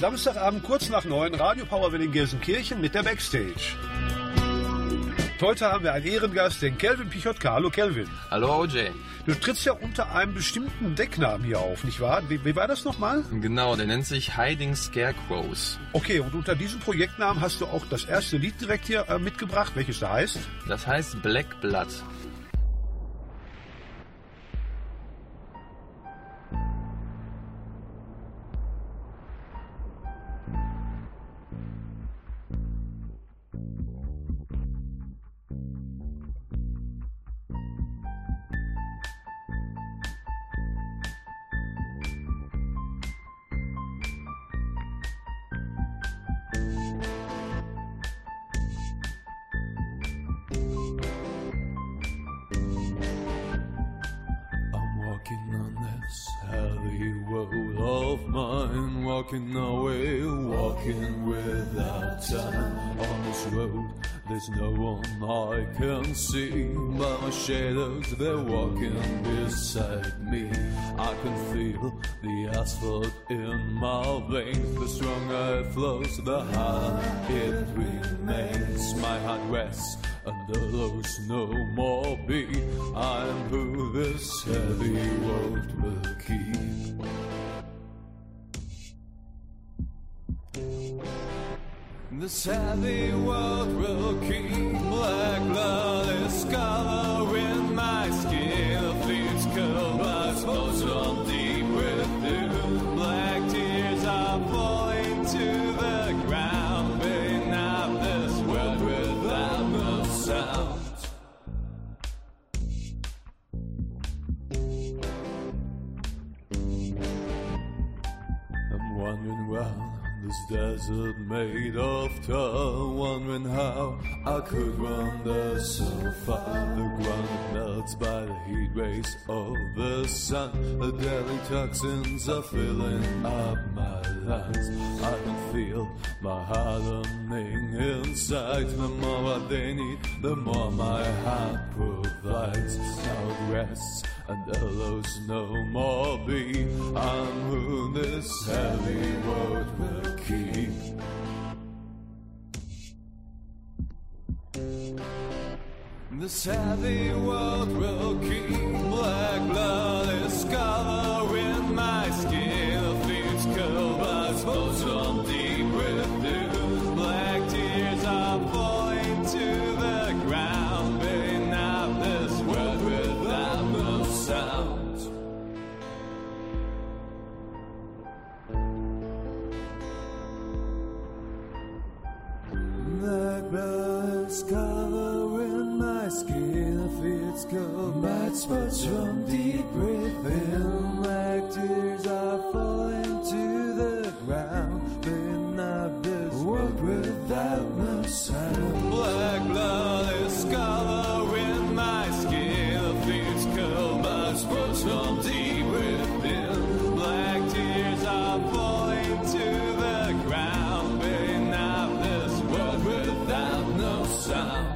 Samstagabend kurz nach 9, Radio Powerwelle in Gelsenkirchen mit der Backstage. Heute haben wir einen Ehrengast, den Calvin Pichotka. Hallo Calvin. Hallo OJ. Du trittst ja unter einem bestimmten Decknamen hier auf, nicht wahr? Wie war das nochmal? Genau, der nennt sich Hiding Scarecrows. Okay, und unter diesem Projektnamen hast du auch das erste Lied direkt hier mitgebracht, welches da heißt? Das heißt Black Blood. Walking away, walking without time. On this road, there's no one I can see, but my shadows, they're walking beside me. I can feel the asphalt in my veins. The stronger it flows, the harder it remains. My heart rests under those no more beat. I am who this heavy road will keep. This heavy world will keep. Black blood is covering my skin. The fleets curl, my souls run deep with you. Black tears are falling to the ground. Building up this world without no sound. I'm wandering well. This desert made of tar, wondering how I could wander so far. The ground melts by the heat rays of the sun. The deadly toxins are filling up my lungs. I can feel my heart burning inside. The more I need, the more my heart provides. Now it rests and allows no more be. I'm who this heavy road will keep. This heavy world will keep. Black blood is covering my skin. The flames curl, but souls run deep with you. Black tears are falling to the ground. Building up this world without no sound. Covering my skin, feels cold, my spots from deep within. Like tears are falling to the ground. Been up this world without no sound. Black blood is covering my skin, feels cold, my spots from deep within. Black tears are falling to the ground. Been up this world without no sound.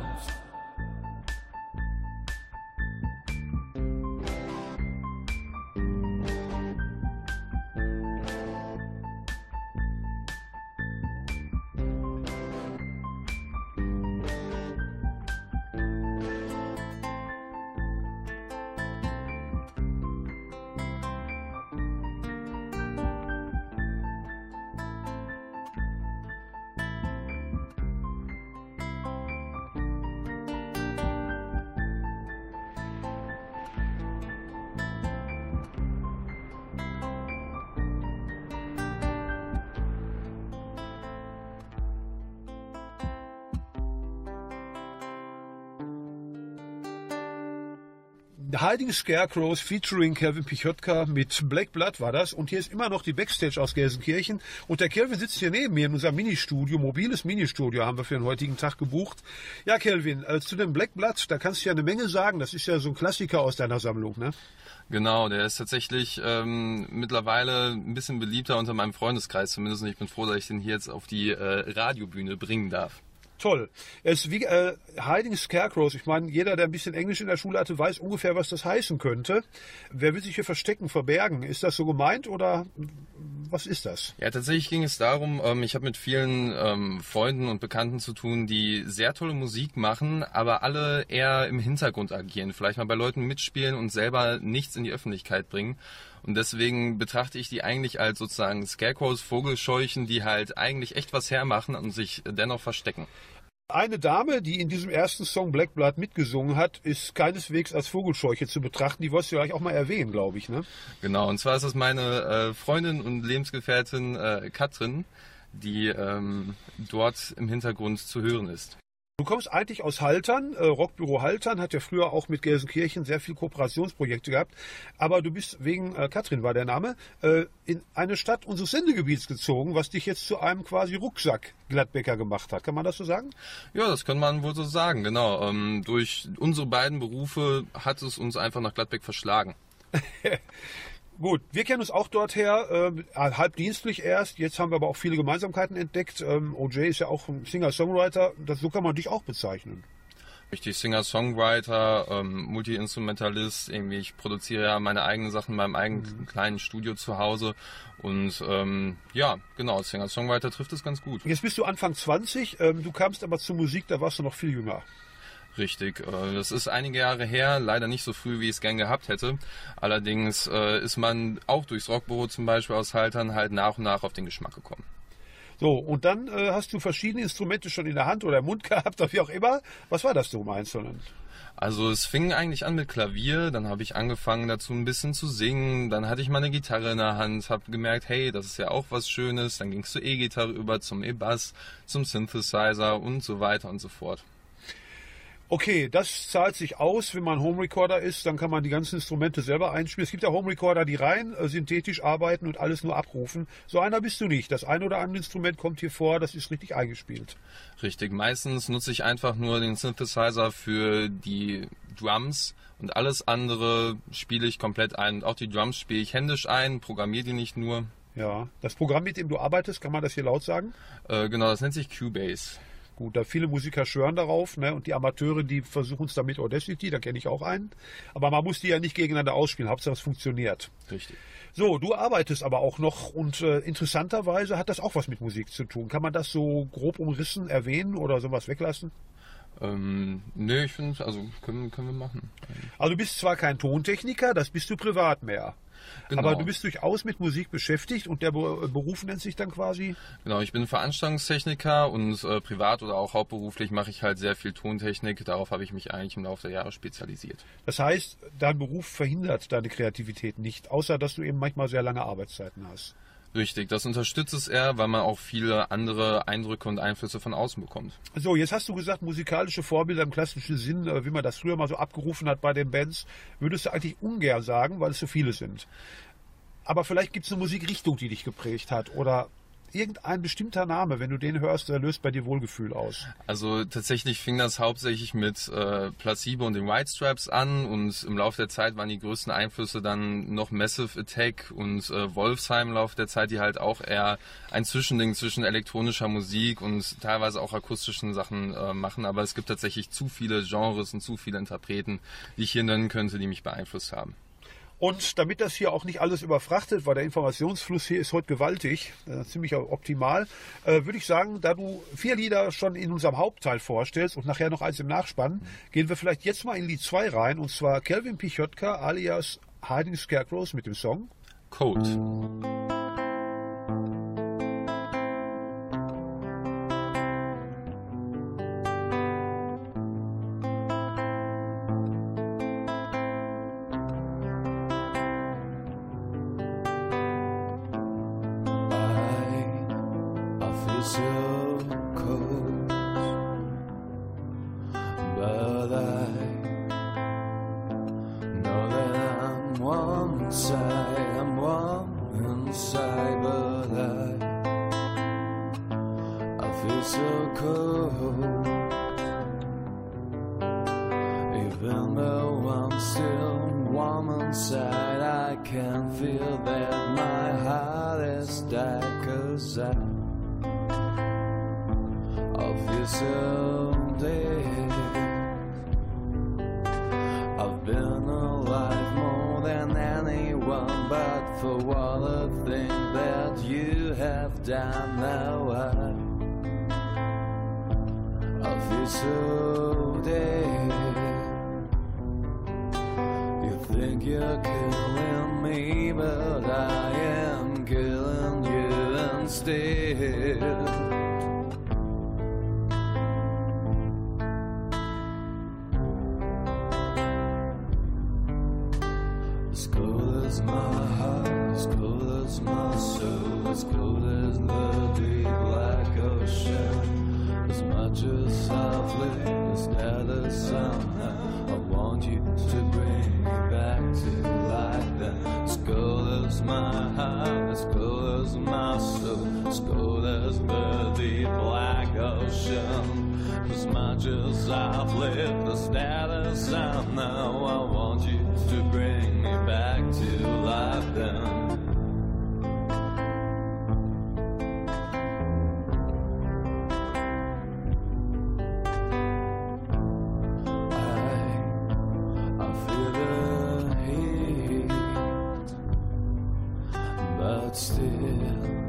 Hiding Scarecrows featuring Calvin Pichotka mit Black Blood war das. Und hier ist immer noch die Backstage aus Gelsenkirchen. Und der Calvin sitzt hier neben mir in unserem Ministudio, mobiles Ministudio haben wir für den heutigen Tag gebucht. Ja, Calvin, zu dem Black Blood, da kannst du ja eine Menge sagen. Das ist ja so ein Klassiker aus deiner Sammlung, ne? Genau, der ist tatsächlich mittlerweile ein bisschen beliebter unter meinem Freundeskreis zumindest. Und ich bin froh, dass ich den hier jetzt auf die Radiobühne bringen darf. toll. Es wie Hiding Scarecrows. Ich meine, jeder, der ein bisschen Englisch in der Schule hatte, weiß ungefähr, was das heißen könnte. Wer will sich hier verstecken, verbergen? Ist das so gemeint oder was ist das? Ja, tatsächlich ging es darum, ich habe mit vielen Freunden und Bekannten zu tun, die sehr tolle Musik machen, aber alle eher im Hintergrund agieren, vielleicht mal bei Leuten mitspielen und selber nichts in die Öffentlichkeit bringen. Und deswegen betrachte ich die eigentlich als sozusagen Scarecrows, Vogelscheuchen, die halt eigentlich echt was hermachen und sich dennoch verstecken. Eine Dame, die in diesem ersten Song Black Blood mitgesungen hat, ist keineswegs als Vogelscheuche zu betrachten. Die wolltest du gleich auch mal erwähnen, glaube ich, ne? Genau, und zwar ist das meine Freundin und Lebensgefährtin Katrin, die dort im Hintergrund zu hören ist. Du kommst eigentlich aus Haltern, Rockbüro Haltern, hat ja früher auch mit Gelsenkirchen sehr viele Kooperationsprojekte gehabt, aber du bist wegen, Katrin war der Name, in eine Stadt unseres Sendegebiets gezogen, was dich jetzt zu einem quasi Rucksack Gladbecker gemacht hat. Kann man das so sagen? Ja, das kann man wohl so sagen, genau. Durch unsere beiden Berufe hat es uns einfach nach Gladbeck verschlagen. Gut, wir kennen uns auch dort her, halbdienstlich erst, jetzt haben wir aber auch viele Gemeinsamkeiten entdeckt. OJ ist ja auch ein Singer-Songwriter, so kann man dich auch bezeichnen. Richtig, Singer-Songwriter, Multi-Instrumentalist, irgendwie, ich produziere ja meine eigenen Sachen in meinem eigenen kleinen Studio zu Hause und ja, genau, Singer-Songwriter trifft es ganz gut. Jetzt bist du Anfang 20, du kamst aber zur Musik, da warst du noch viel jünger. Richtig, das ist einige Jahre her, leider nicht so früh, wie ich es gern gehabt hätte. Allerdings ist man auch durchs Rockbüro zum Beispiel aus Haltern halt nach und nach auf den Geschmack gekommen. So, und dann hast du verschiedene Instrumente schon in der Hand oder im Mund gehabt oder wie auch immer. Was war das so im Einzelnen? Also es fing eigentlich an mit Klavier, dann habe ich angefangen dazu ein bisschen zu singen, dann hatte ich meine Gitarre in der Hand, habe gemerkt, hey, das ist ja auch was Schönes. Dann ging es zur E-Gitarre über, zum E-Bass, zum Synthesizer und so weiter und so fort. Okay, das zahlt sich aus, wenn man Home Recorder ist, dann kann man die ganzen Instrumente selber einspielen. Es gibt ja Home Recorder, die rein synthetisch arbeiten und alles nur abrufen. So einer bist du nicht. Das ein oder andere Instrument kommt hier vor, das ist richtig eingespielt. Richtig, meistens nutze ich einfach nur den Synthesizer für die Drums und alles andere spiele ich komplett ein. Und auch die Drums spiele ich händisch ein, programmiere die nicht nur. Ja, das Programm, mit dem du arbeitest, kann man das hier laut sagen? Genau, das nennt sich Cubase. Gut, da viele Musiker schwören darauf, ne? Und die Amateure, die versuchen es damit Audacity, da kenne ich auch einen. Aber man muss die ja nicht gegeneinander ausspielen, Hauptsache es funktioniert. Richtig. So, du arbeitest aber auch noch und interessanterweise hat das auch was mit Musik zu tun. Kann man das so grob umrissen erwähnen oder sowas weglassen? Nee, ich finde, also können wir machen. Also du bist zwar kein Tontechniker, das bist du privat mehr. Genau. Aber du bist durchaus mit Musik beschäftigt und der Beruf nennt sich dann quasi? Genau, ich bin Veranstaltungstechniker und privat oder auch hauptberuflich mache ich halt sehr viel Tontechnik. Darauf habe ich mich eigentlich im Laufe der Jahre spezialisiert. Das heißt, dein Beruf verhindert deine Kreativität nicht, außer dass du eben manchmal sehr lange Arbeitszeiten hast. Richtig, das unterstützt es eher, weil man auch viele andere Eindrücke und Einflüsse von außen bekommt. So, jetzt hast du gesagt, musikalische Vorbilder im klassischen Sinn, wie man das früher mal so abgerufen hat bei den Bands, würdest du eigentlich ungern sagen, weil es so viele sind. Aber vielleicht gibt es eine Musikrichtung, die dich geprägt hat oder irgendein bestimmter Name, wenn du den hörst, der löst bei dir Wohlgefühl aus. Also tatsächlich fing das hauptsächlich mit Placebo und den White Stripes an und im Laufe der Zeit waren die größten Einflüsse dann noch Massive Attack und Wolfsheim im Laufe der Zeit, die halt auch eher ein Zwischending zwischen elektronischer Musik und teilweise auch akustischen Sachen machen, aber es gibt tatsächlich zu viele Genres und zu viele Interpreten, die ich hier nennen könnte, die mich beeinflusst haben. Und damit das hier auch nicht alles überfrachtet, weil der Informationsfluss hier ist heute gewaltig, ziemlich optimal, würde ich sagen, da du 4 Lieder schon in unserem Hauptteil vorstellst und nachher noch eins im Nachspann, gehen wir vielleicht jetzt mal in Lied 2 rein, und zwar Calvin Pichotka alias Hiding Scarecrows mit dem Song Code. Of someday. I've been alive more than anyone, but for all the things that you have done, now I feel so dead. You think you're killing me, but I am killing you instead. I've lived the status I know. I want you to bring me back to life then. I feel the heat, but still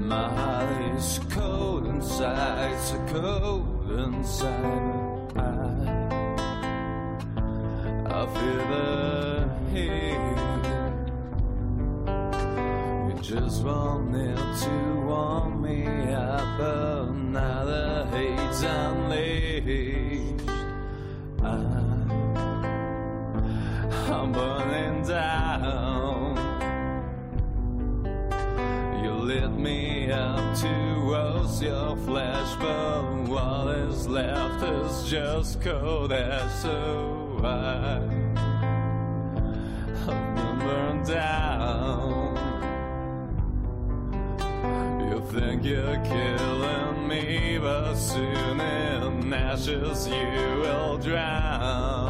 my heart is cold inside, so cold inside. I feel the heat. You just want it to warm me up, but now the hate's unleashed. I'm burning down. You lit me up to roast your flesh, but all is left is just cold ash. So I've been burned down. You think you're killing me, but soon in ashes you will drown.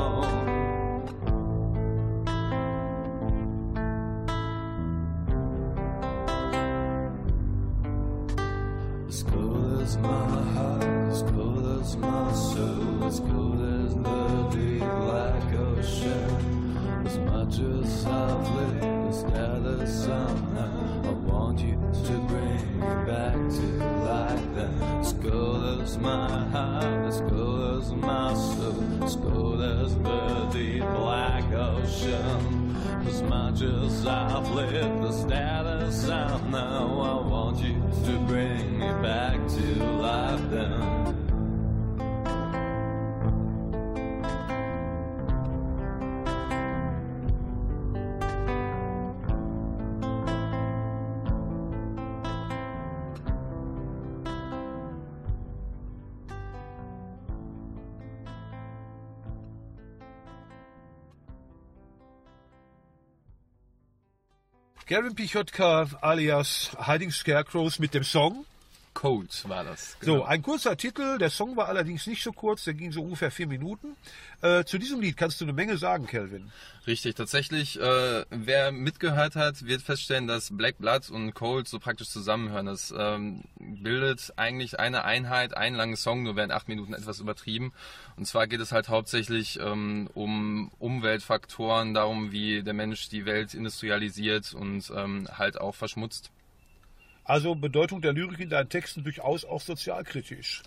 I've lived the status I know. I want you to bring me back to life Calvin Pichotka alias Hiding Scarecrows mit dem Song Cold war das. Genau. So, ein kurzer Titel. Der Song war allerdings nicht so kurz. Der ging so ungefähr 4 Minuten. Zu diesem Lied kannst du eine Menge sagen, Calvin. Richtig, tatsächlich. Wer mitgehört hat, wird feststellen, dass Black Blood und Cold so praktisch zusammenhören. Das bildet eigentlich eine Einheit, einen langen Song, nur während 8 Minuten etwas übertrieben. Und zwar geht es halt hauptsächlich um Umweltfaktoren, darum, wie der Mensch die Welt industrialisiert und halt auch verschmutzt. Also Bedeutung der Lyrik in deinen Texten durchaus auch sozialkritisch.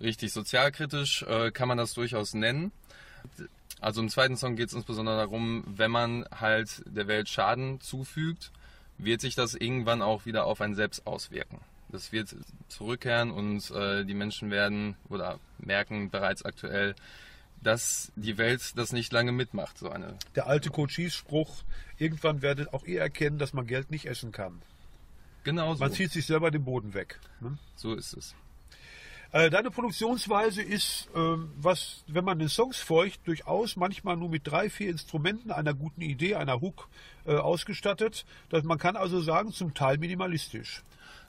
Richtig, sozialkritisch kann man das durchaus nennen. Also im zweiten Song geht es insbesondere darum, wenn man halt der Welt Schaden zufügt, wird sich das irgendwann auch wieder auf einen selbst auswirken. Das wird zurückkehren und die Menschen werden oder merken bereits aktuell, dass die Welt das nicht lange mitmacht. So eine. Der alte Cochise-Spruch, irgendwann werdet auch ihr erkennen, dass man Geld nicht essen kann. Genau so. Man zieht sich selber den Boden weg. Ne? So ist es. Deine Produktionsweise ist, wenn man den Songs folgt, durchaus manchmal nur mit 3, 4 Instrumenten, einer guten Idee, einer Hook ausgestattet. Man kann also sagen, zum Teil minimalistisch.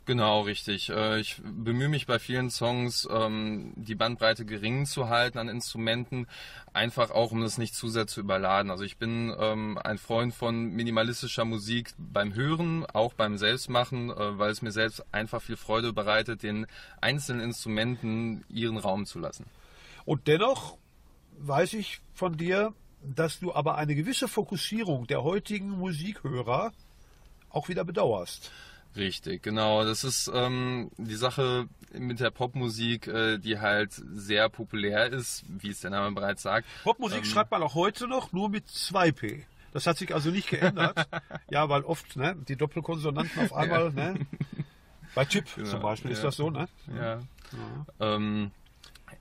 Genau, richtig. Ich bemühe mich bei vielen Songs, die Bandbreite gering zu halten an Instrumenten, einfach auch, um das nicht zu sehr zu überladen. Also ich bin ein Freund von minimalistischer Musik beim Hören, auch beim Selbstmachen, weil es mir selbst einfach viel Freude bereitet, den einzelnen Instrumenten ihren Raum zu lassen. Und dennoch weiß ich von dir, dass du aber eine gewisse Fokussierung der heutigen Musikhörer auch wieder bedauerst. Richtig, genau. Das ist die Sache mit der Popmusik, die halt sehr populär ist, wie es der Name bereits sagt. Popmusik schreibt man auch heute noch, nur mit 2P. Das hat sich also nicht geändert. Ja, weil oft die Doppelkonsonanten auf einmal, ja. Bei Chip zum Beispiel ist das so, Ja. Ja.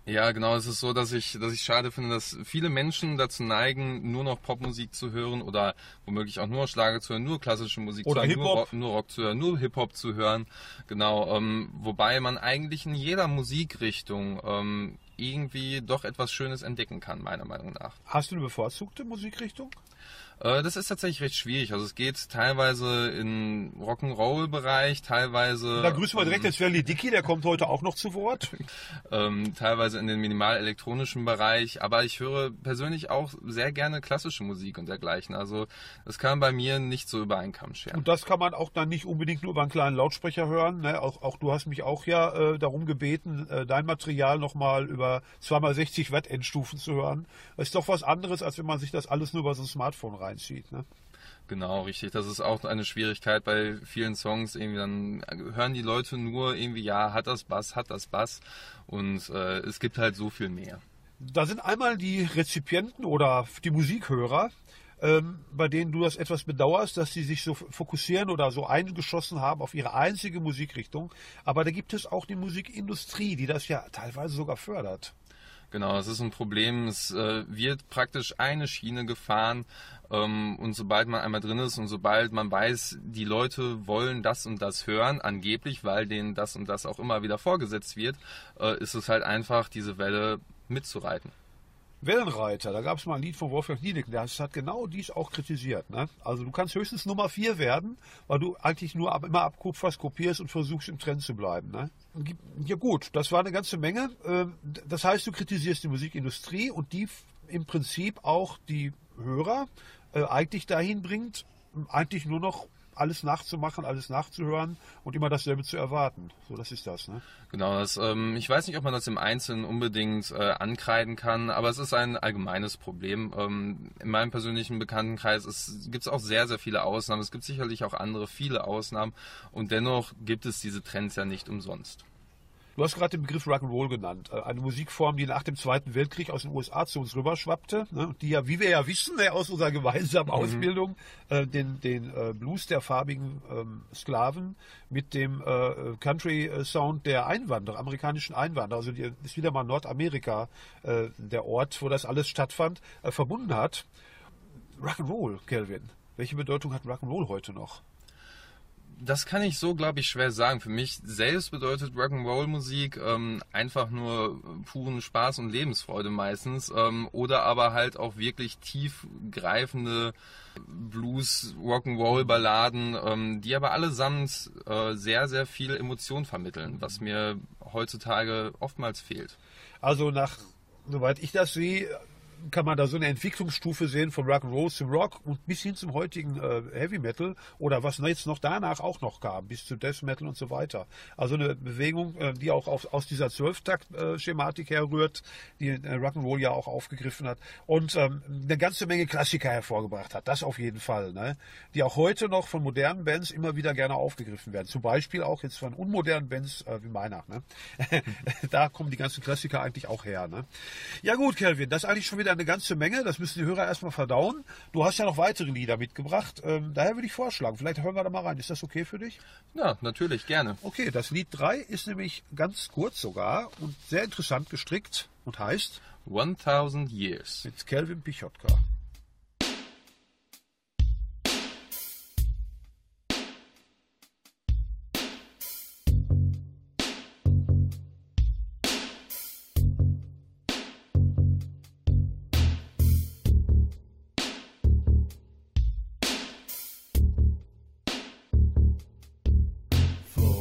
Ja, genau. Es ist so, dass ich schade finde, dass viele Menschen dazu neigen, nur noch Popmusik zu hören oder womöglich auch nur Schlager zu hören, nur klassische Musik oder zu hören, nur Rock zu hören, nur Hip-Hop zu hören. Genau. Wobei man eigentlich in jeder Musikrichtung irgendwie doch etwas Schönes entdecken kann, meiner Meinung nach. Hast du eine bevorzugte Musikrichtung? Das ist tatsächlich recht schwierig. Also es geht teilweise in Rock'n'Roll-Bereich, teilweise... Da grüßen wir direkt jetzt Verli Dicky, der kommt heute auch noch zu Wort. Teilweise in den minimal-elektronischen Bereich. Aber ich höre persönlich auch sehr gerne klassische Musik und dergleichen. Also das kann bei mir nicht so über einen Kamm scheren. Und das kann man auch dann nicht unbedingt nur über einen kleinen Lautsprecher hören. Ne? Auch du hast mich auch ja darum gebeten, dein Material nochmal über 2x60 Watt Endstufen zu hören. Das ist doch was anderes, als wenn man sich das alles nur über so ein Smartphone rein einzieht, Genau, richtig. Das ist auch eine Schwierigkeit bei vielen Songs. Irgendwie dann hören die Leute nur irgendwie, ja, hat das Bass. Und es gibt halt so viel mehr. Da sind einmal die Rezipienten oder die Musikhörer, bei denen du das etwas bedauerst, dass sie sich so fokussieren oder so eingeschossen haben auf ihre einzige Musikrichtung. Aber da gibt es auch die Musikindustrie, die das ja teilweise sogar fördert. Genau, das ist ein Problem. Es wird praktisch eine Schiene gefahren und sobald man einmal drin ist und sobald man weiß, die Leute wollen das und das hören, angeblich, weil denen das und das auch immer wieder vorgesetzt wird, ist es halt einfach, diese Welle mitzureiten. Wellenreiter, da gab es mal ein Lied von Wolfgang Niedecken, der hat genau dies auch kritisiert. Also du kannst höchstens Nummer 4 werden, weil du eigentlich nur immer abkupferst, kopierst und versuchst im Trend zu bleiben. Ja gut, das war eine ganze Menge. Das heißt, du kritisierst die Musikindustrie und die im Prinzip auch die Hörer eigentlich dahin bringt, eigentlich nur noch alles nachzumachen, alles nachzuhören und immer dasselbe zu erwarten. So, das ist das, Genau, ich weiß nicht, ob man das im Einzelnen unbedingt ankreiden kann, aber es ist ein allgemeines Problem. In meinem persönlichen Bekanntenkreis gibt es auch sehr, sehr viele Ausnahmen. Es gibt sicherlich auch viele Ausnahmen und dennoch gibt es diese Trends ja nicht umsonst. Du hast gerade den Begriff Rock'n'Roll genannt. Eine Musikform, die nach dem Zweiten Weltkrieg aus den USA zu uns rüberschwappte. Die ja, wie wir ja wissen, aus unserer gemeinsamen Ausbildung den Blues der farbigen Sklaven mit dem Country-Sound der Einwanderer, amerikanischen Einwanderer, also die ist wieder mal Nordamerika, der Ort, wo das alles stattfand, verbunden hat. Rock'n'Roll, Calvin. Welche Bedeutung hat Rock'n'Roll heute noch? Das kann ich so, glaube ich, schwer sagen. Für mich selbst bedeutet Rock'n'Roll-Musik einfach nur puren Spaß und Lebensfreude meistens oder aber halt auch wirklich tiefgreifende Blues-Rock'n'Roll-Balladen, die aber allesamt sehr, sehr viel Emotion vermitteln, was mir heutzutage oftmals fehlt. Also soweit ich das sehe, kann man da so eine Entwicklungsstufe sehen von Rock'n'Roll zum Rock und bis hin zum heutigen Heavy Metal oder was jetzt noch danach auch noch kam, bis zu Death Metal und so weiter. Also eine Bewegung, die auch aus dieser 12-Takt-Schematik herrührt, die Rock'n'Roll ja auch aufgegriffen hat und eine ganze Menge Klassiker hervorgebracht hat, das auf jeden Fall, die auch heute noch von modernen Bands immer wieder gerne aufgegriffen werden. Zum Beispiel auch jetzt von unmodernen Bands wie meiner. Da kommen die ganzen Klassiker eigentlich auch her. Ja gut, Calvin, das ist eigentlich schon wieder eine ganze Menge, das müssen die Hörer erstmal verdauen. Du hast ja noch weitere Lieder mitgebracht, daher würde ich vorschlagen, vielleicht hören wir da mal rein. Ist das okay für dich? Ja, natürlich, gerne. Okay, das Lied 3 ist nämlich ganz kurz sogar und sehr interessant gestrickt und heißt 1000 Years mit Calvin Pichotka.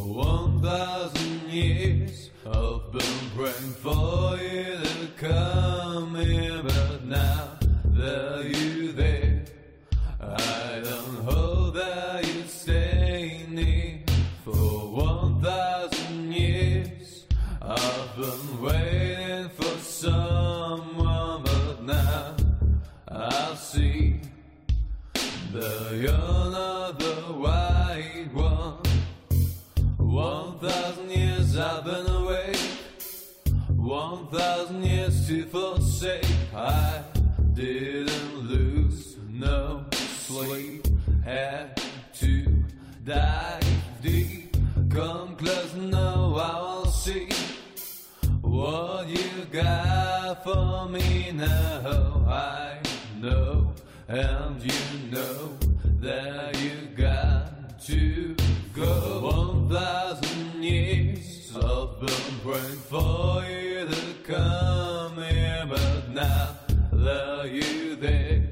One. 1,000 years I've been praying for you to come here, but now that you're there, I don't hope that you stay near. For 1,000 years I've been waiting for someone, but now I see that you're not the right one. 1,000 years I've been awake, 1,000 years to forsake. I didn't lose no sleep, had to dive deep. Come close now, I will see what you got for me now. I know, and you know, that you got to go. 1,000 years I've been praying for you to come here, but now that you're there,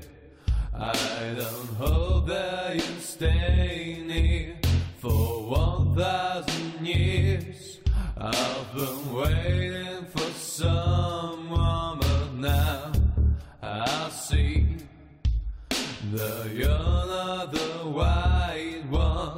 I don't hope that you stay near. For 1,000 years I've been waiting for someone, but now I see that you're not the right one.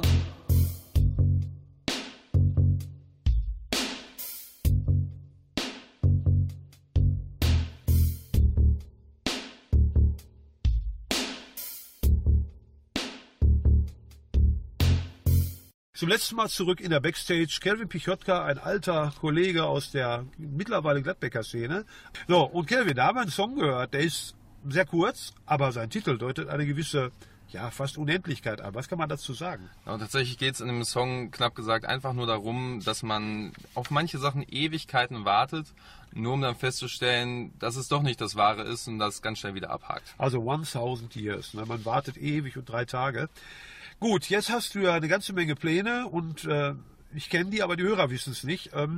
Zum letzten Mal zurück in der Backstage. Calvin Pichotka, ein alter Kollege aus der mittlerweile Gladbecker Szene. So, und Calvin, da haben wir einen Song gehört. Der ist sehr kurz, aber sein Titel deutet eine gewisse, ja, fast Unendlichkeit an. Was kann man dazu sagen? Ja, und tatsächlich geht es in dem Song, knapp gesagt, einfach nur darum, dass man auf manche Sachen Ewigkeiten wartet, nur um dann festzustellen, dass es doch nicht das Wahre ist und das ganz schnell wieder abhakt. Also 1,000 Years. Ne? Man wartet ewig und 3 Tage. Gut, jetzt hast du ja eine ganze Menge Pläne und ich kenne die, aber die Hörer wissen es nicht. Du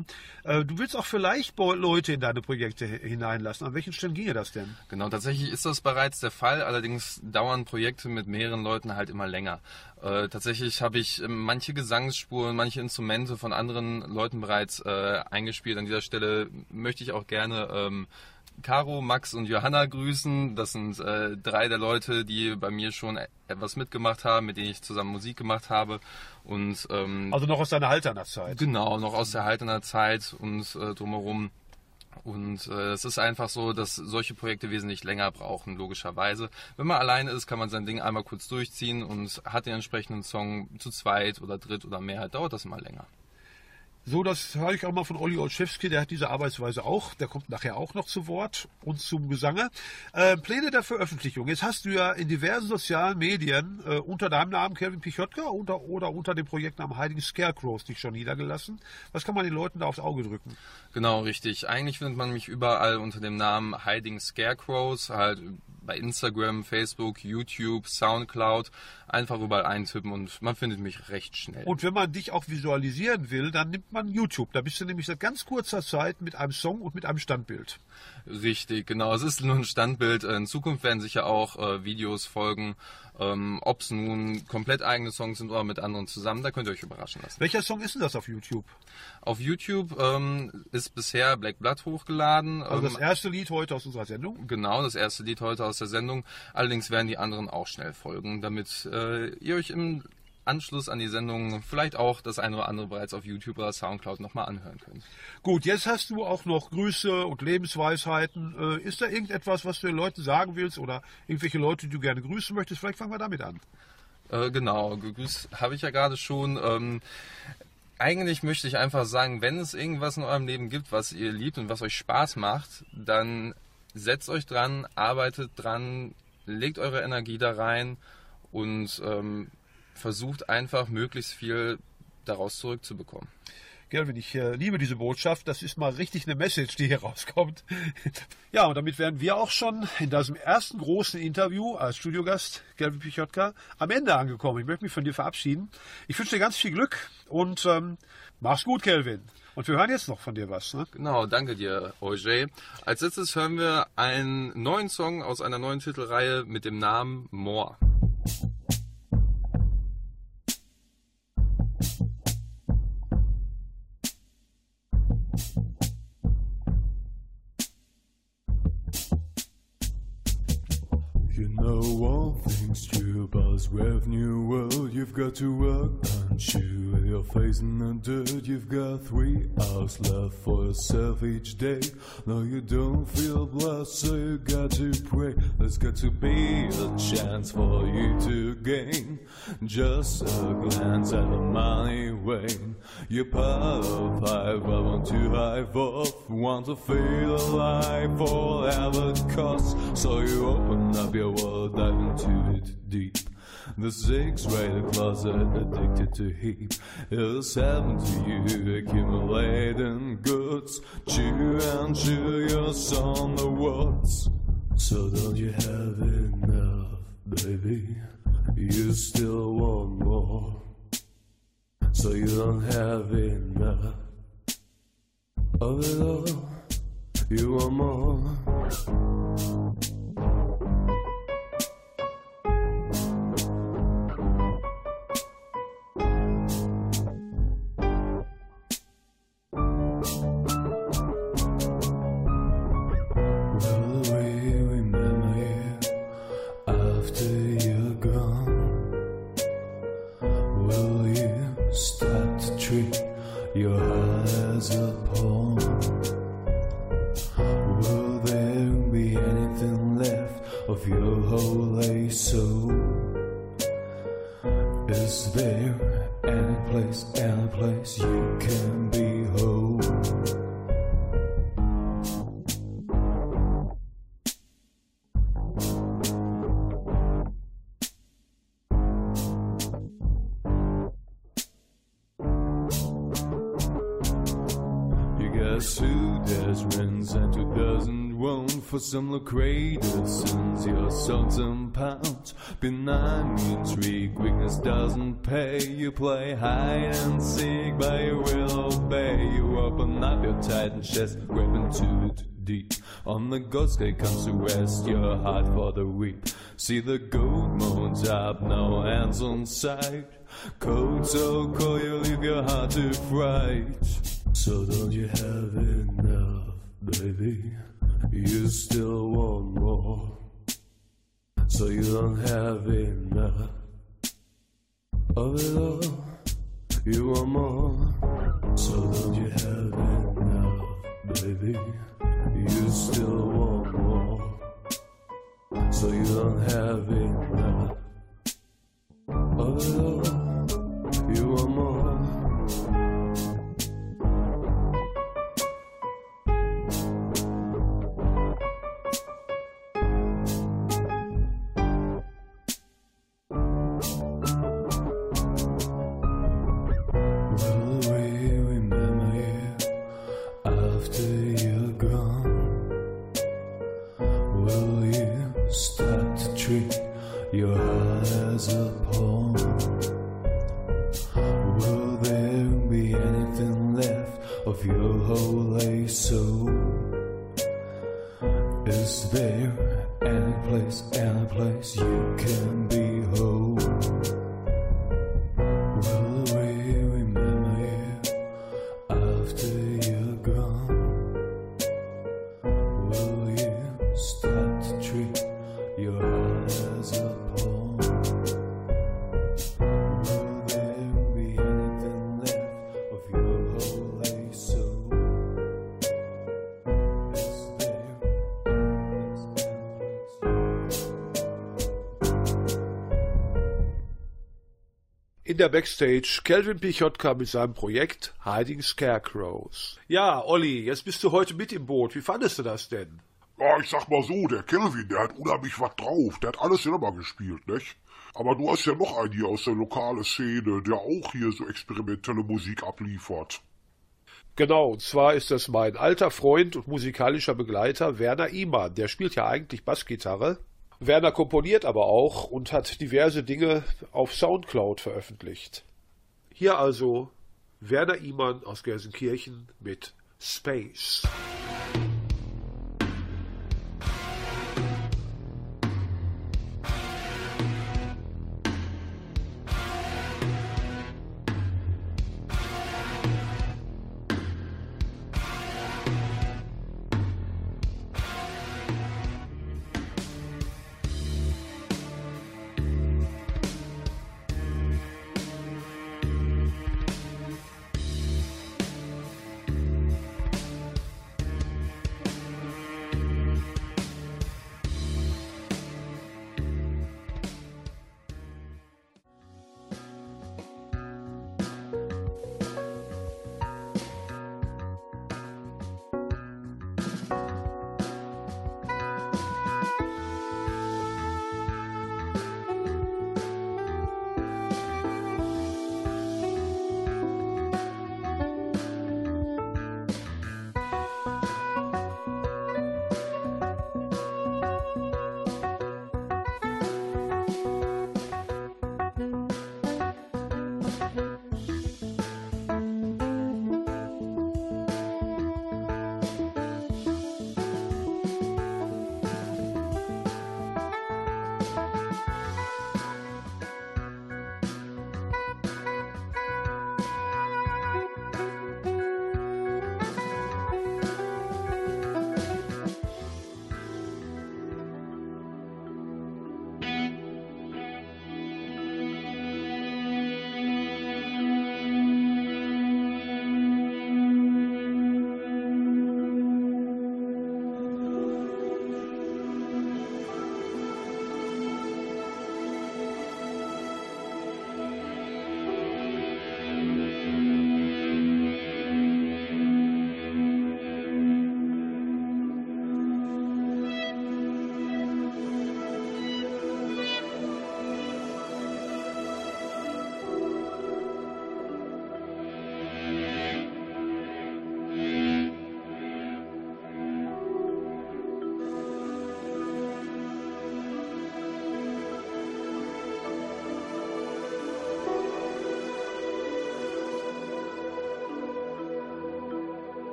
willst auch vielleicht Leute in deine Projekte hineinlassen. An welchen Stellen ginge das denn? Genau, tatsächlich ist das bereits der Fall. Allerdings dauern Projekte mit mehreren Leuten halt immer länger. Tatsächlich habe ich manche Gesangsspuren, manche Instrumente von anderen Leuten bereits eingespielt. An dieser Stelle möchte ich auch gerne Caro, Max und Johanna grüßen. Das sind 3 der Leute, die bei mir schon etwas mitgemacht haben, mit denen ich zusammen Musik gemacht habe. Und, also noch aus deiner Halterner Zeit. Genau, noch aus der Halterner Zeit und drumherum. Und es ist einfach so, dass solche Projekte wesentlich länger brauchen, logischerweise. Wenn man alleine ist, kann man sein Ding einmal kurz durchziehen und hat den entsprechenden Song zu 2 oder 3 oder mehr, dauert das mal länger. So, das höre ich auch mal von Olli Olszewski, der hat diese Arbeitsweise auch, der kommt nachher auch noch zu Wort und zum Gesange. Pläne der Veröffentlichung. Jetzt hast du ja in diversen sozialen Medien unter deinem Namen Calvin Pichotka oder unter dem Projektnamen Hiding Scarecrows dich schon niedergelassen. Was kann man den Leuten da aufs Auge drücken? Genau, richtig. Eigentlich findet man mich überall unter dem Namen Hiding Scarecrows, halt bei Instagram, Facebook, YouTube, Soundcloud. Einfach überall eintippen und man findet mich recht schnell. Und wenn man dich auch visualisieren will, dann nimmt man YouTube. Da bist du nämlich seit ganz kurzer Zeit mit einem Song und mit einem Standbild. Richtig, genau. Es ist nur ein Standbild. In Zukunft werden sicher auch Videos folgen. Ob es nun komplett eigene Songs sind oder mit anderen zusammen, da könnt ihr euch überraschen lassen. Welcher Song ist denn das auf YouTube? Auf YouTube ist bisher Black Blood hochgeladen. Also das erste Lied heute aus unserer Sendung? Genau, das erste Lied heute aus der Sendung. Allerdings werden die anderen auch schnell folgen, damit ihr euch im Anschluss an die Sendung vielleicht auch das eine oder andere bereits auf YouTube oder Soundcloud nochmal anhören können. Gut, jetzt hast du auch noch Grüße und Lebensweisheiten. Ist da irgendetwas, was du den Leuten sagen willst oder irgendwelche Leute, die du gerne grüßen möchtest? Vielleicht fangen wir damit an. Genau, gegrüßt habe ich ja gerade schon. Eigentlich möchte ich einfach sagen, wenn es irgendwas in eurem Leben gibt, was ihr liebt und was euch Spaß macht, dann setzt euch dran, arbeitet dran, legt eure Energie da rein und versucht einfach, möglichst viel daraus zurückzubekommen. Calvin, ich liebe diese Botschaft. Das ist mal richtig eine Message, die hier rauskommt. Ja, und damit wären wir auch schon in diesem ersten großen Interview als Studiogast Calvin Pichotka am Ende angekommen. Ich möchte mich von dir verabschieden. Ich wünsche dir ganz viel Glück und mach's gut, Calvin. Und wir hören jetzt noch von dir was, ne? Genau, danke dir, Roger. Als letztes hören wir einen neuen Song aus einer neuen Titelreihe mit dem Namen More. You know all things true about with new world. You've got to work and chew your face in the dirt. You've got 3 hours left for yourself each day. No, you don't feel blessed, so you got to pray. There's got to be a chance for you to gain just a glance at the money wane. You're part of 5, I want to hive off. Want to feel alive forever costs. So you open up your world, dive into it deep. The 6th-rate closet addicted to heap. It'll happen to you, accumulating goods. Chew and chew your son the words. So don't you have enough, baby? You still want more. So you don't have enough of it all. You want more. Some lucrative sins, your sons and pounds. Benign intrigue, weakness doesn't pay. You play hide and seek, but you will obey. You open up your tightened chest, grab into it deep. On the God's day comes to rest, your heart for the weep. See the gold moans up, no hands on sight. Cold so cold, you leave your heart to fright. So don't you have enough, baby? You still want more, so you don't have enough of it all. You want more, so don't you have enough, baby? You still want more, so you don't have enough of it all. You want more. Der Backstage Calvin Pichotka mit seinem Projekt Hiding Scarecrows. Ja, Olli, jetzt bist du heute mit im Boot. Wie fandest du das denn? Ja, ich sag mal so, der Calvin, der hat unheimlich was drauf. Der hat alles selber gespielt, nicht? Aber du hast ja noch einen hier aus der lokalen Szene, der auch hier so experimentelle Musik abliefert. Genau, und zwar ist das mein alter Freund und musikalischer Begleiter Werner Imann. Der spielt ja eigentlich Bassgitarre. Werner komponiert aber auch und hat diverse Dinge auf Soundcloud veröffentlicht. Hier also Werner Imann aus Gelsenkirchen mit Space.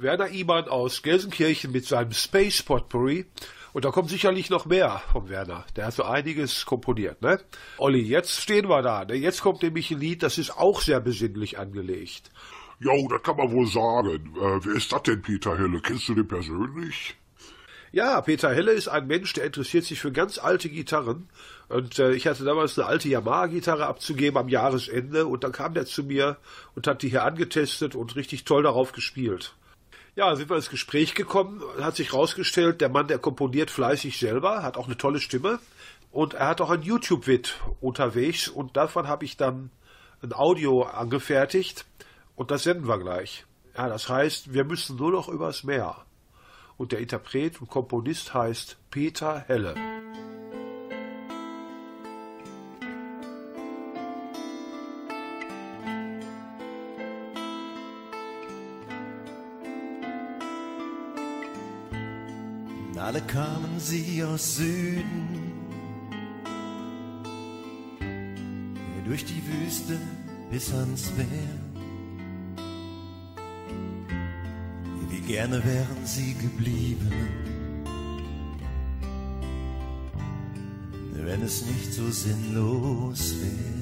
Werner Imann aus Gelsenkirchen mit seinem Space Potpourri. Und da kommt sicherlich noch mehr vom Werner. Der hat so einiges komponiert, ne? Olli, jetzt stehen wir da. Ne? Jetzt kommt nämlich ein Lied, das ist auch sehr besinnlich angelegt. Jo, das kann man wohl sagen. Wer ist das denn, Peter Helle? Kennst du den persönlich? Ja, Peter Helle ist ein Mensch, der interessiert sich für ganz alte Gitarren. Und ich hatte damals eine alte Yamaha-Gitarre abzugeben am Jahresende. Und dann kam der zu mir und hat die hier angetestet und richtig toll darauf gespielt. Ja, sind wir ins Gespräch gekommen, hat sich rausgestellt, der Mann, der komponiert fleißig selber, hat auch eine tolle Stimme. Und er hat auch ein YouTube-Vid unterwegs. Und davon habe ich dann ein Audio angefertigt. Und das senden wir gleich. Ja, das heißt, wir müssen nur noch übers Meer. Und der Interpret und Komponist heißt Peter Helle. Alle kamen sie aus Süden, durch die Wüste bis ans Meer. Wie gerne wären sie geblieben, wenn es nicht so sinnlos wäre.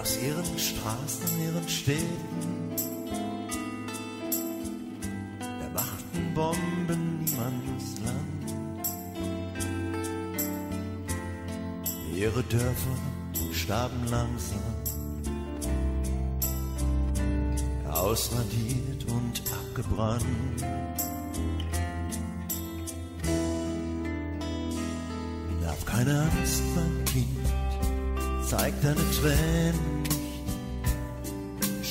Aus ihren Straßen, ihren Städten, da machten Bomben niemands Land. Ihre Dörfer starben langsam, ausradiert und abgebrannt. Hab keine Angst, mein Kind, zeig deine Tränen nicht.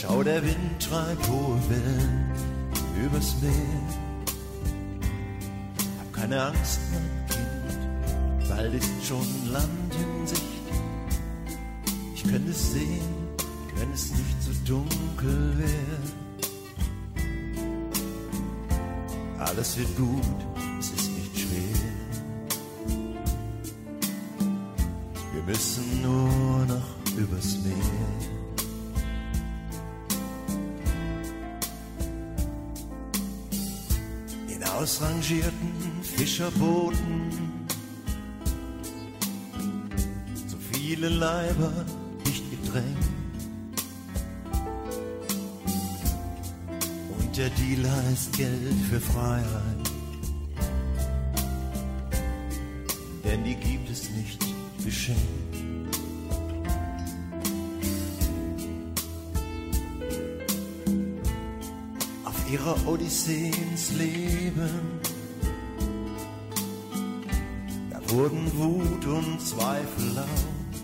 Schau, der Wind treibt hohe Wellen übers Meer. Hab keine Angst, mein Kind, bald ist schon Land in Sicht. Ich könnte es sehen, wenn es nicht so dunkel wäre. Alles wird gut, es ist nicht schwer. Wir müssen nur noch übers Meer. In ausrangierten Fischerbooten, so viele Leiber dicht gedrängt. Der Deal heißt Geld für Freiheit, denn die gibt es nicht geschenkt. Auf ihrer Odyssee ins Leben, da wurden Wut und Zweifel laut.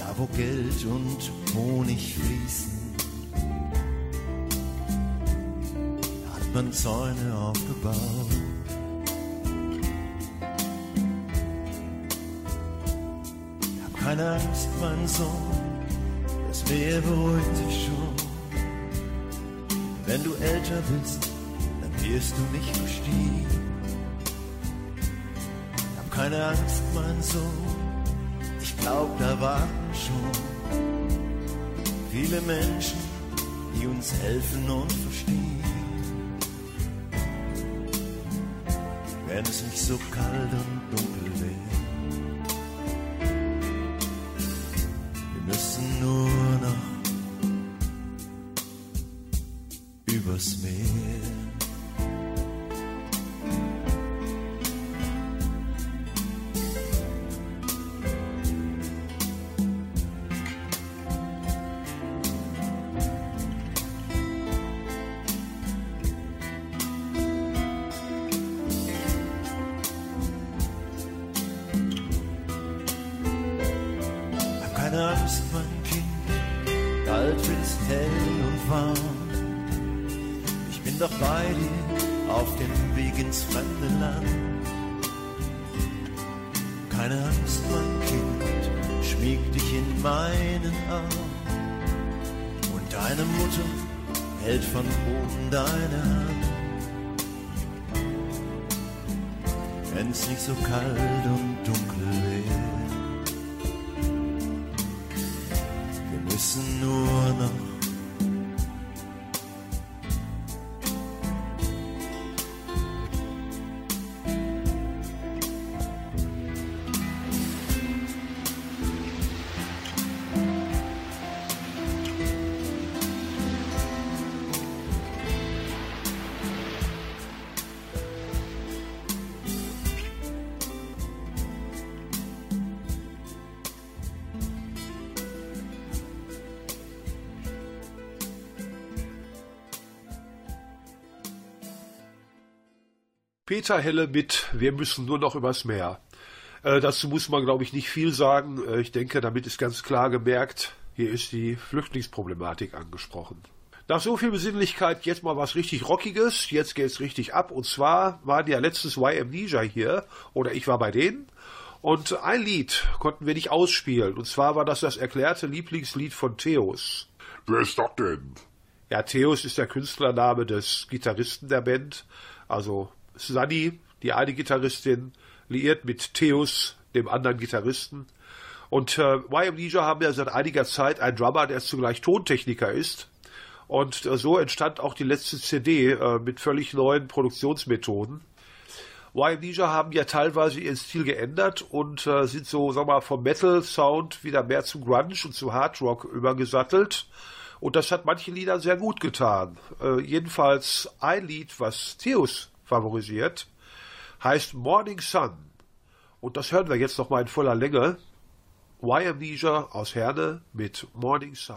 Da wo Geld und Honig fließen, man Zäune aufgebaut. Hab keine Angst, mein Sohn, das Meer beruhigt sich schon. Wenn du älter bist, dann wirst du mich verstehen. Hab keine Angst, mein Sohn, ich glaub, da warten schon viele Menschen, die uns helfen und verstehen. Wenn es nicht so kalt und dunkel wäre, wir müssen nur noch übers Meer. Wenn's nicht so kalt und dunkel wäre, wissen nur Peter Helle mit Wir müssen nur noch übers Meer. Dazu muss man, glaube ich, nicht viel sagen. Ich denke, damit ist ganz klar gemerkt, hier ist die Flüchtlingsproblematik angesprochen. Nach so viel Besinnlichkeit jetzt mal was richtig Rockiges. Jetzt geht's richtig ab. Und zwar waren ja letztens Why Amnesia hier. Oder ich war bei denen. Und ein Lied konnten wir nicht ausspielen. Und zwar war das erklärte Lieblingslied von Theus. Wer ist das denn? Ja, Theus ist der Künstlername des Gitarristen der Band. Also Sanni, die eine Gitarristin, liiert mit Theus, dem anderen Gitarristen. Und Why Amnesia haben ja seit einiger Zeit einen Drummer, der zugleich Tontechniker ist. Und so entstand auch die letzte CD mit völlig neuen Produktionsmethoden. Why Amnesia haben ja teilweise ihren Stil geändert und sind so, sagen wir mal, vom Metal-Sound wieder mehr zum Grunge und zum Hardrock übergesattelt. Und das hat manchen Liedern sehr gut getan. Jedenfalls ein Lied, was Theus favorisiert, heißt Morning Sun. Und das hören wir jetzt noch mal in voller Länge. Why Amnesia aus Herne mit Morning Sun.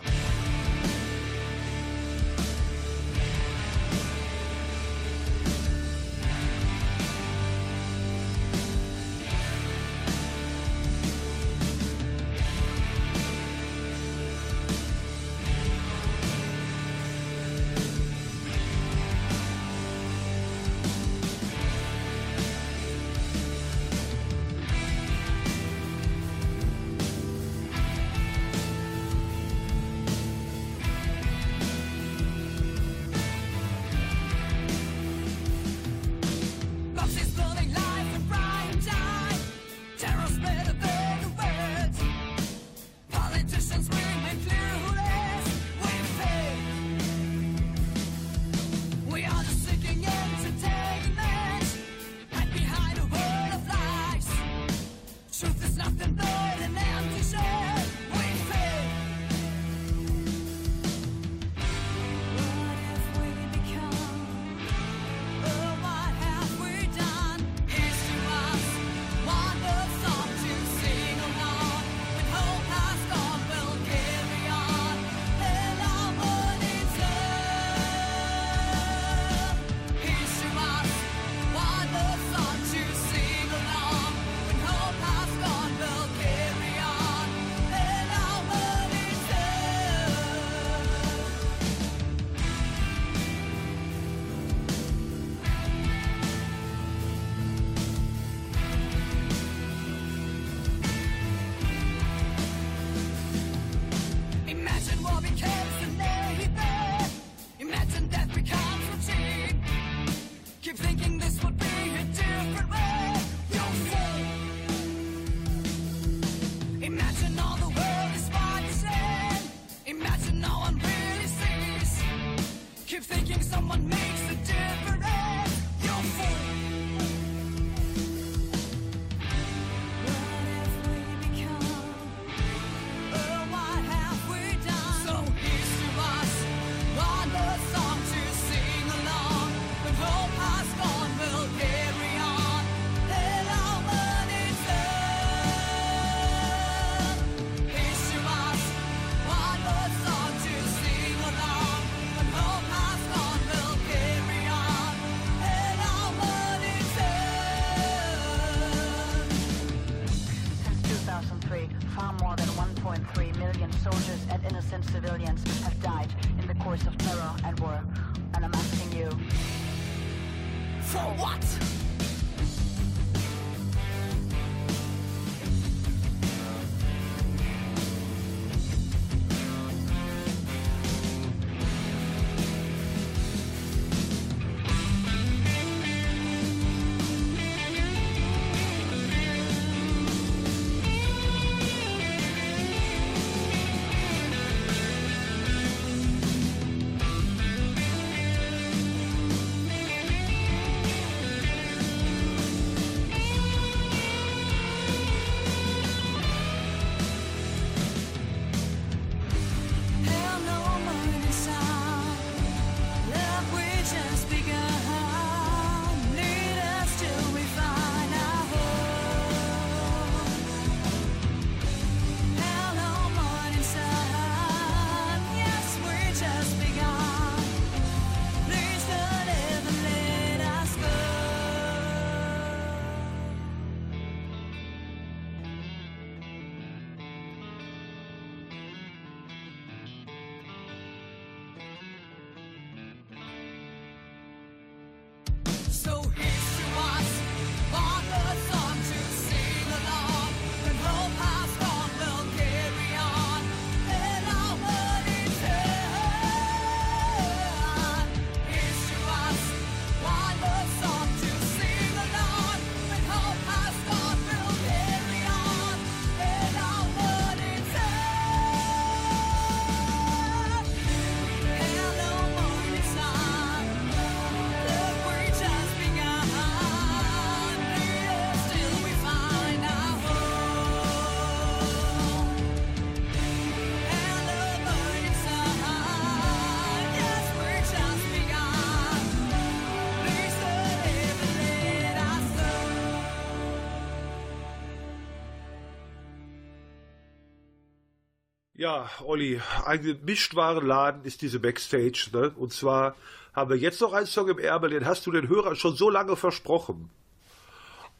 Ja, Olli, ein Gemischtwarenladen ist diese Backstage, ne? Und zwar haben wir jetzt noch einen Song im Ärmel, den hast du den Hörern schon so lange versprochen.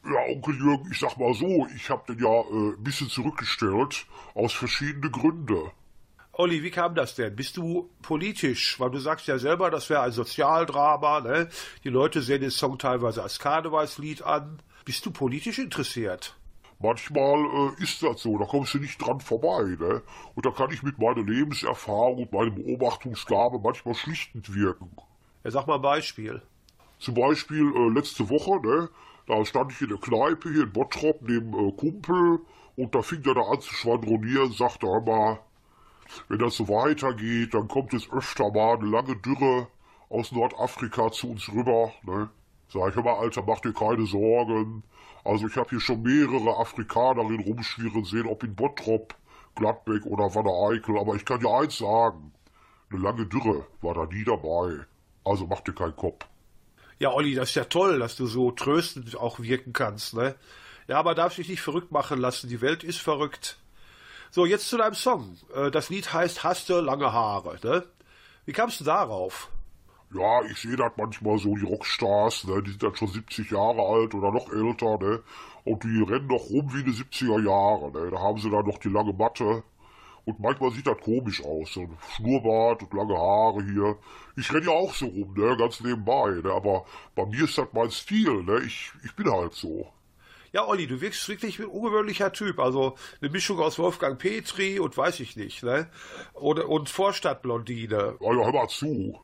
Ja, Onkel Jürgen, ich sag mal so, ich habe den ja ein bisschen zurückgestellt, aus verschiedenen Gründen. Olli, wie kam das denn? Bist du politisch? Weil du sagst ja selber, das wäre ein Sozialdrama, ne? Die Leute sehen den Song teilweise als Karnevalslied an. Bist du politisch interessiert? Manchmal ist das so, da kommst du nicht dran vorbei, ne? Und da kann ich mit meiner Lebenserfahrung und meiner Beobachtungsgabe manchmal schlichtend wirken. Ja, sag mal ein Beispiel. Zum Beispiel letzte Woche, ne? Da stand ich in der Kneipe hier in Bottrop neben Kumpel und da fing der da an zu schwadronieren, sagte immer, wenn das so weitergeht, dann kommt es öfter mal eine lange Dürre aus Nordafrika zu uns rüber, ne? Sag ich immer, Alter, mach dir keine Sorgen. Also ich habe hier schon mehrere Afrikanerinnen rumschwirren sehen, ob in Bottrop, Gladbeck oder Wanne-Eickel. Aber ich kann dir eins sagen, eine lange Dürre war da nie dabei. Also mach dir keinen Kopf. Ja, Olli, das ist ja toll, dass du so tröstend auch wirken kannst, ne? Ja, aber darfst dich nicht verrückt machen lassen. Die Welt ist verrückt. So, jetzt zu deinem Song. Das Lied heißt Hast du lange Haare, ne? Wie kamst du darauf? Ja, ich sehe das manchmal so, die Rockstars, ne, die sind dann schon 70 Jahre alt oder noch älter, ne, und die rennen noch rum wie in den 70er Jahren, ne, da haben sie dann noch die lange Matte und manchmal sieht das komisch aus, so ein Schnurrbart und lange Haare hier. Ich renne ja auch so rum, ne, ganz nebenbei, ne, aber bei mir ist das mein Stil, ne, ich bin halt so. Ja, Olli, du wirkst wirklich ein ungewöhnlicher Typ, also eine Mischung aus Wolfgang Petri und weiß ich nicht, ne, und Vorstadtblondine. Ja, hör mal zu.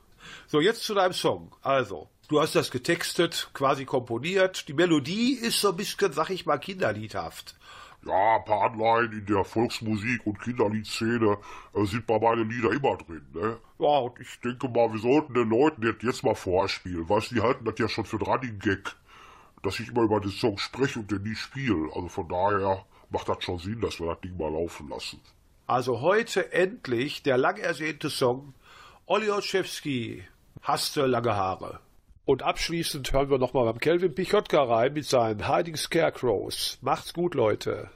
So, jetzt zu deinem Song. Also, du hast das getextet, quasi komponiert. Die Melodie ist so ein bisschen, sag ich mal, kinderliedhaft. Ja, ein paar Anleihen in der Volksmusik- und Kinderliedszene sind bei meinen Liedern immer drin, ne? Ja, und ich denke mal, wir sollten den Leuten jetzt mal vorspielen. Weißt du, die halten das ja schon für einen Running Gag, dass ich immer über den Song spreche und den nie spiele. Also von daher macht das schon Sinn, dass wir das Ding mal laufen lassen. Also heute endlich der lang ersehnte Song Olli Olszewski, hasste lange Haare. Und abschließend hören wir nochmal beim Calvin Pichotka rein mit seinen Hiding Scarecrows. Macht's gut, Leute.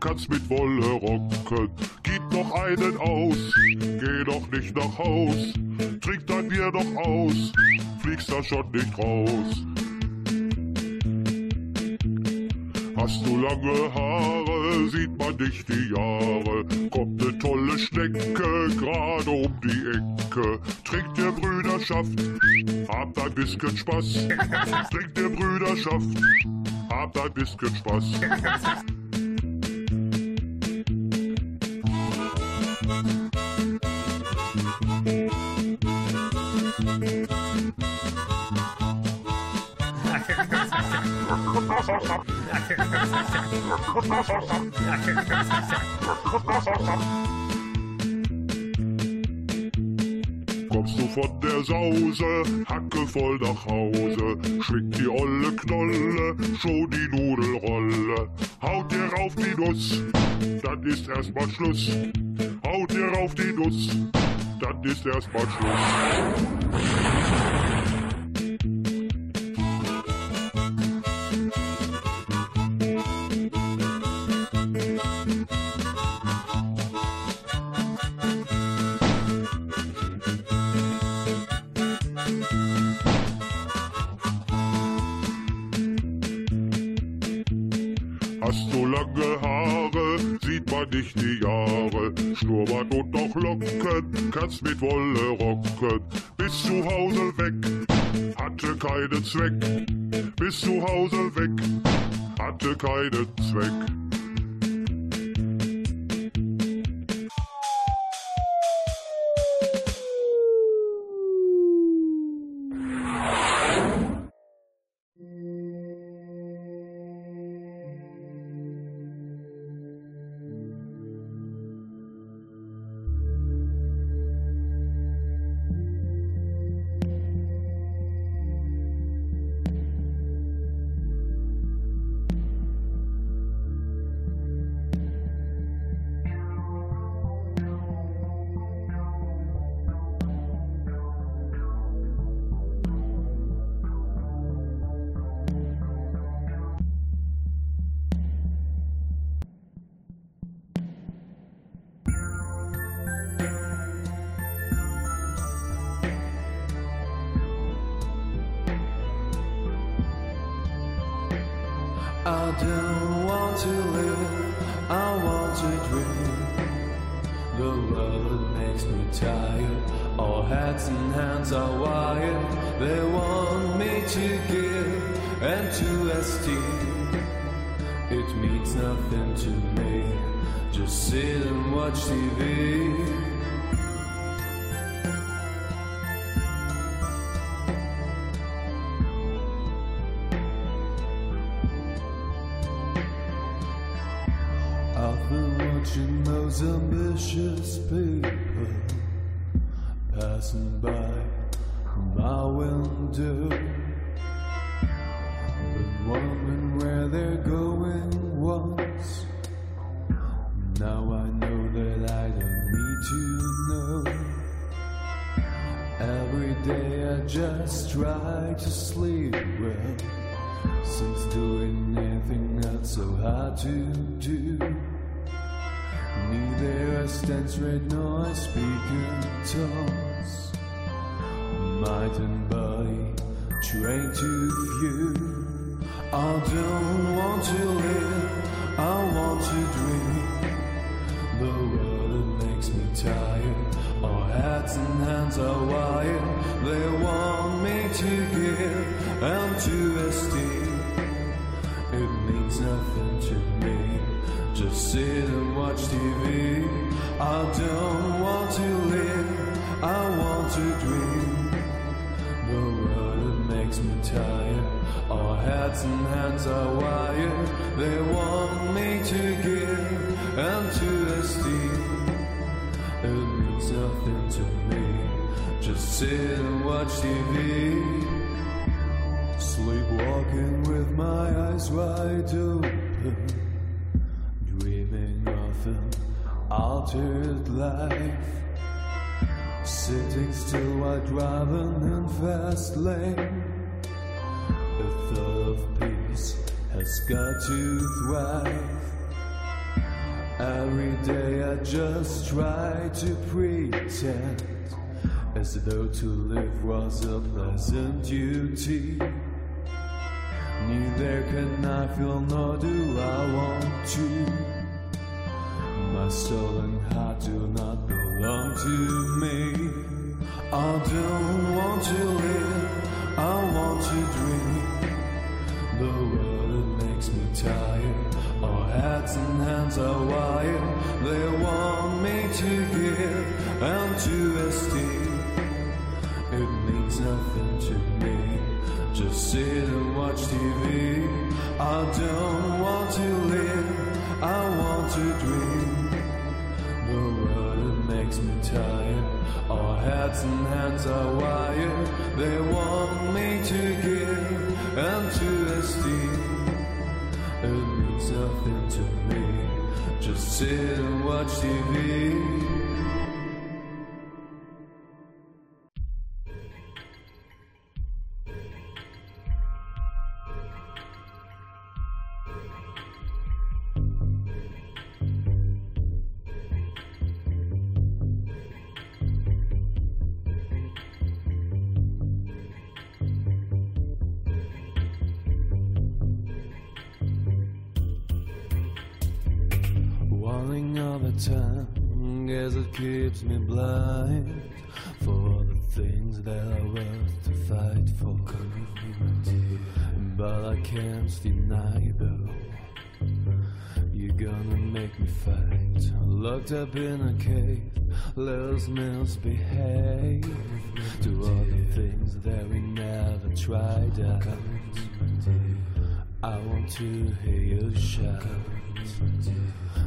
Kannst mit Wolle rocken, gib noch einen aus, geh doch nicht nach Haus, trink dein Bier noch aus, fliegst da schon nicht raus. Hast du lange Haare, sieht man nicht die Jahre, kommt ne tolle Schnecke, gerade um die Ecke, trinkt der Brüderschaft, habt ein bisschen Spaß, trinkt der Brüderschaft, habt ein bisschen Spaß. Kommst du von der Sause, Hacke voll nach Hause, schwingt die olle Knolle, schon die Nudelrolle. Haut dir rauf die Nuss, dann ist erstmal Schluss. Haut dir rauf die Nuss, dann ist erstmal Schluss. Schnurrbart und noch Locken, kannst mit Wolle rocken. Bis zu Hause weg, hatte keinen Zweck. Bis zu Hause weg, hatte keinen Zweck. I don't want to live, I want to dream. The world makes me tired, all heads and hands are wired. They want me to give and to esteem. It means nothing to me, just sit and watch TV. Ambitious people passing by my window, but wondering where they're going once. Now I know that I don't need to know. Every day I just try to sleep well, since doing anything that's so hard to do. Neither I stand straight nor I speak in tongues. Mind and body trained to view. I don't want to live, I want to dream. The world makes me tired, our heads and hands are wired. They want me to give and to esteem. It means nothing to me, just sit and watch TV. I don't want to live, I want to dream. The world makes me tired, our heads and hands are wired. They want me to give and to esteem. It means nothing to me, just sit and watch TV. Sleepwalking with my eyes wide open, altered life. Sitting still while driving in fast lane. The thought of peace has got to thrive. Every day I just try to pretend as though to live was a pleasant duty. Neither can I feel nor do I want to. My soul and heart do not belong to me. I don't want to live, I want to dream. The world makes me tired, our heads and hands are wired. They want me to give and to esteem. It means nothing to me, just sit and watch TV. I don't want to live, I want to dream. The world makes me tired, our heads and hands are wired. They want me to give and to esteem. It means nothing to me, just sit and watch TV. Time as it keeps me blind for the things that are worth to fight for. But I can't deny though, you're gonna make me fight. Locked up in a cave, let's misbehave to all the things that we never tried out. I want to hear you shout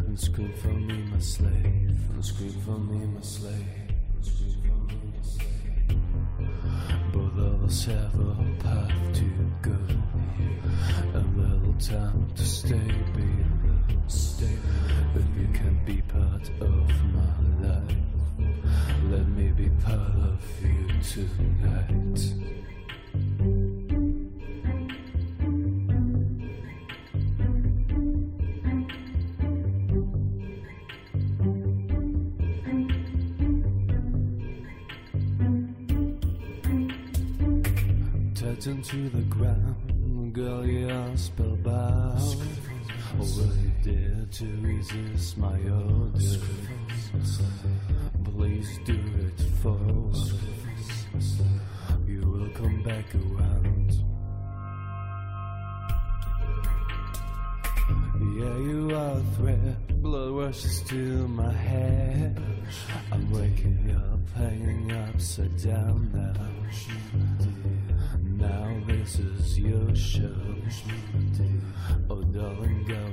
and scream for me, my slave, and scream for me, my slave. Both of us have a path to go, a little time to stay below. But you can be part of my life, let me be part of you tonight. Into the ground, girl, you're spellbound. Or will you dare to resist my orders? Please do it for once. You will come back around. Yeah, you are a threat. Blood rushes to my head. I'm waking up, hanging upside down now. Now this is your show. Oh, darling, go.